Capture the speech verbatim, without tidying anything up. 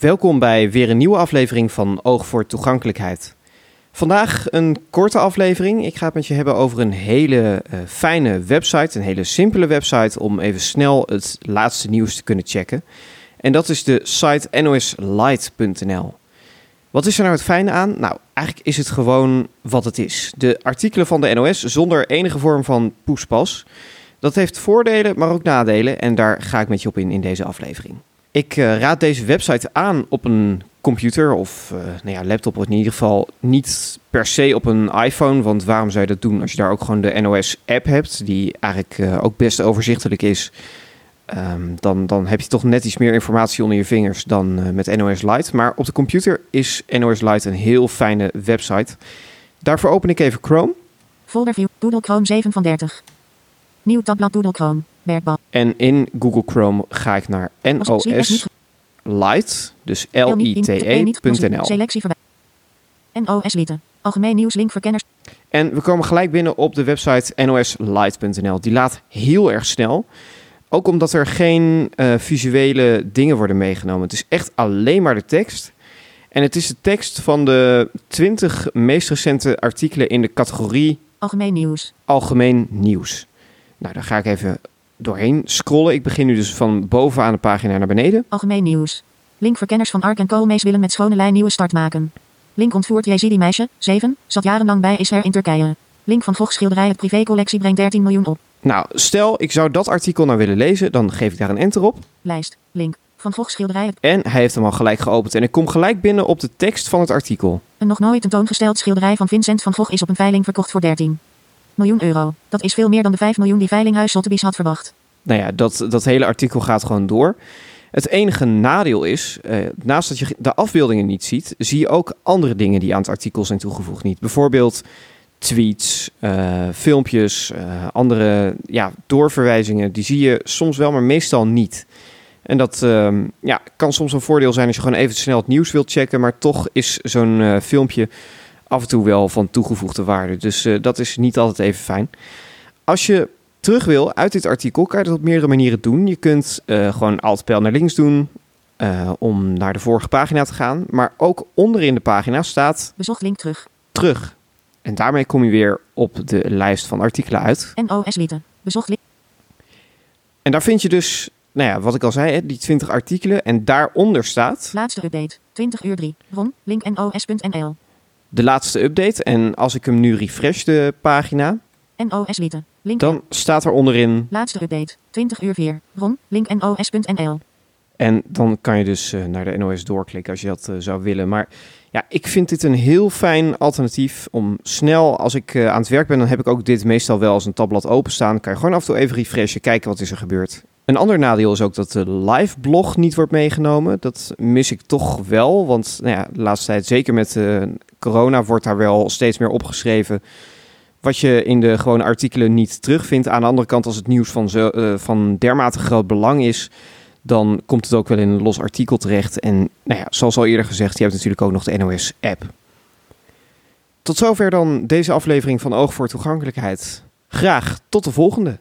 Welkom bij weer een nieuwe aflevering van Oog voor Toegankelijkheid. Vandaag een korte aflevering. Ik ga het met je hebben over een hele uh, fijne website, een hele simpele website om even snel het laatste nieuws te kunnen checken. En dat is de site N O S lite punt N L. Wat is er nou het fijne aan? Nou, eigenlijk is het gewoon wat het is. De artikelen van de N O S zonder enige vorm van poespas. Dat heeft voordelen, maar ook nadelen en daar ga ik met je op in in deze aflevering. Ik uh, raad deze website aan op een computer of uh, nou ja, laptop, of in ieder geval niet per se op een iPhone. Want waarom zou je dat doen als je daar ook gewoon de N O S-app hebt, die eigenlijk uh, ook best overzichtelijk is. Um, dan, dan heb je toch net iets meer informatie onder je vingers dan uh, met N O S Lite. Maar op de computer is N O S Lite een heel fijne website. Daarvoor open ik even Chrome. Folder view, Google Chrome zeven van dertig. Nieuw tabblad Google Chrome. En in Google Chrome ga ik naar N O S lite, dus L I T E punt N L. N O S Lite, algemeen nieuws, linkverkenners. En we komen gelijk binnen op de website N O S lite punt N L. Die laat heel erg snel. Ook omdat er geen uh, visuele dingen worden meegenomen. Het is echt alleen maar de tekst. En het is de tekst van de twintig meest recente artikelen in de categorie... Algemeen nieuws. Algemeen nieuws. Nou, daar ga ik even... doorheen scrollen. Ik begin nu dus van bovenaan de pagina naar beneden. Algemeen nieuws. Linkverkenners van Ark en Koolmees willen met schone lijn nieuwe start maken. Link ontvoert Jezidi meisje, zeven, zat jarenlang bij Israël in Turkije. Link van Gogh schilderij uit privécollectie brengt dertien miljoen op. Nou, stel ik zou dat artikel nou willen lezen, dan geef ik daar een enter op. Lijst, link, van Gogh schilderij. En hij heeft hem al gelijk geopend en ik kom gelijk binnen op de tekst van het artikel. Een nog nooit tentoongesteld schilderij van Vincent van Gogh is op een veiling verkocht voor dertien miljoen euro. Dat is veel meer dan de vijf miljoen die veilinghuis Sotheby's had verwacht. Nou ja, dat, dat hele artikel gaat gewoon door. Het enige nadeel is, eh, naast dat je de afbeeldingen niet ziet... zie je ook andere dingen die aan het artikel zijn toegevoegd niet. Bijvoorbeeld tweets, uh, filmpjes, uh, andere ja, doorverwijzingen. Die zie je soms wel, maar meestal niet. En dat uh, ja, kan soms een voordeel zijn als je gewoon even snel het nieuws wilt checken... maar toch is zo'n uh, filmpje... af en toe wel van toegevoegde waarde. Dus uh, dat is niet altijd even fijn. Als je terug wil uit dit artikel... kan je dat op meerdere manieren doen. Je kunt uh, gewoon alt-pijl naar links doen... Uh, om naar de vorige pagina te gaan. Maar ook onderin de pagina staat... Bezocht link terug. Terug. En daarmee kom je weer op de lijst van artikelen uit. N O S Lite. Bezocht link. En daar vind je dus... nou ja, wat ik al zei, hè, die twintig artikelen. En daaronder staat... Laatste update. twintig uur drie. Ron, link N O S punt N L. De laatste update. En als ik hem nu refresh de pagina... N O S Lite. Link. Dan staat er onderin... Laatste update. twintig uur vier. Ron. Link N O S punt N L. En dan kan je dus uh, naar de N O S doorklikken als je dat uh, zou willen. Maar ja, ik vind dit een heel fijn alternatief om snel... als ik uh, aan het werk ben, dan heb ik ook dit meestal wel als een tabblad openstaan. Dan kan je gewoon af en toe even refreshen, kijken wat is er gebeurd. Een ander nadeel is ook dat de live blog niet wordt meegenomen. Dat mis ik toch wel, want nou ja, de laatste tijd, zeker met uh, corona, wordt daar wel steeds meer opgeschreven wat je in de gewone artikelen niet terugvindt. Aan de andere kant, als het nieuws van, zo, uh, van dermate groot belang is, dan komt het ook wel in een los artikel terecht. En nou ja, zoals al eerder gezegd, je hebt natuurlijk ook nog de N O S-app. Tot zover dan deze aflevering van Oog voor Toegankelijkheid. Graag tot de volgende!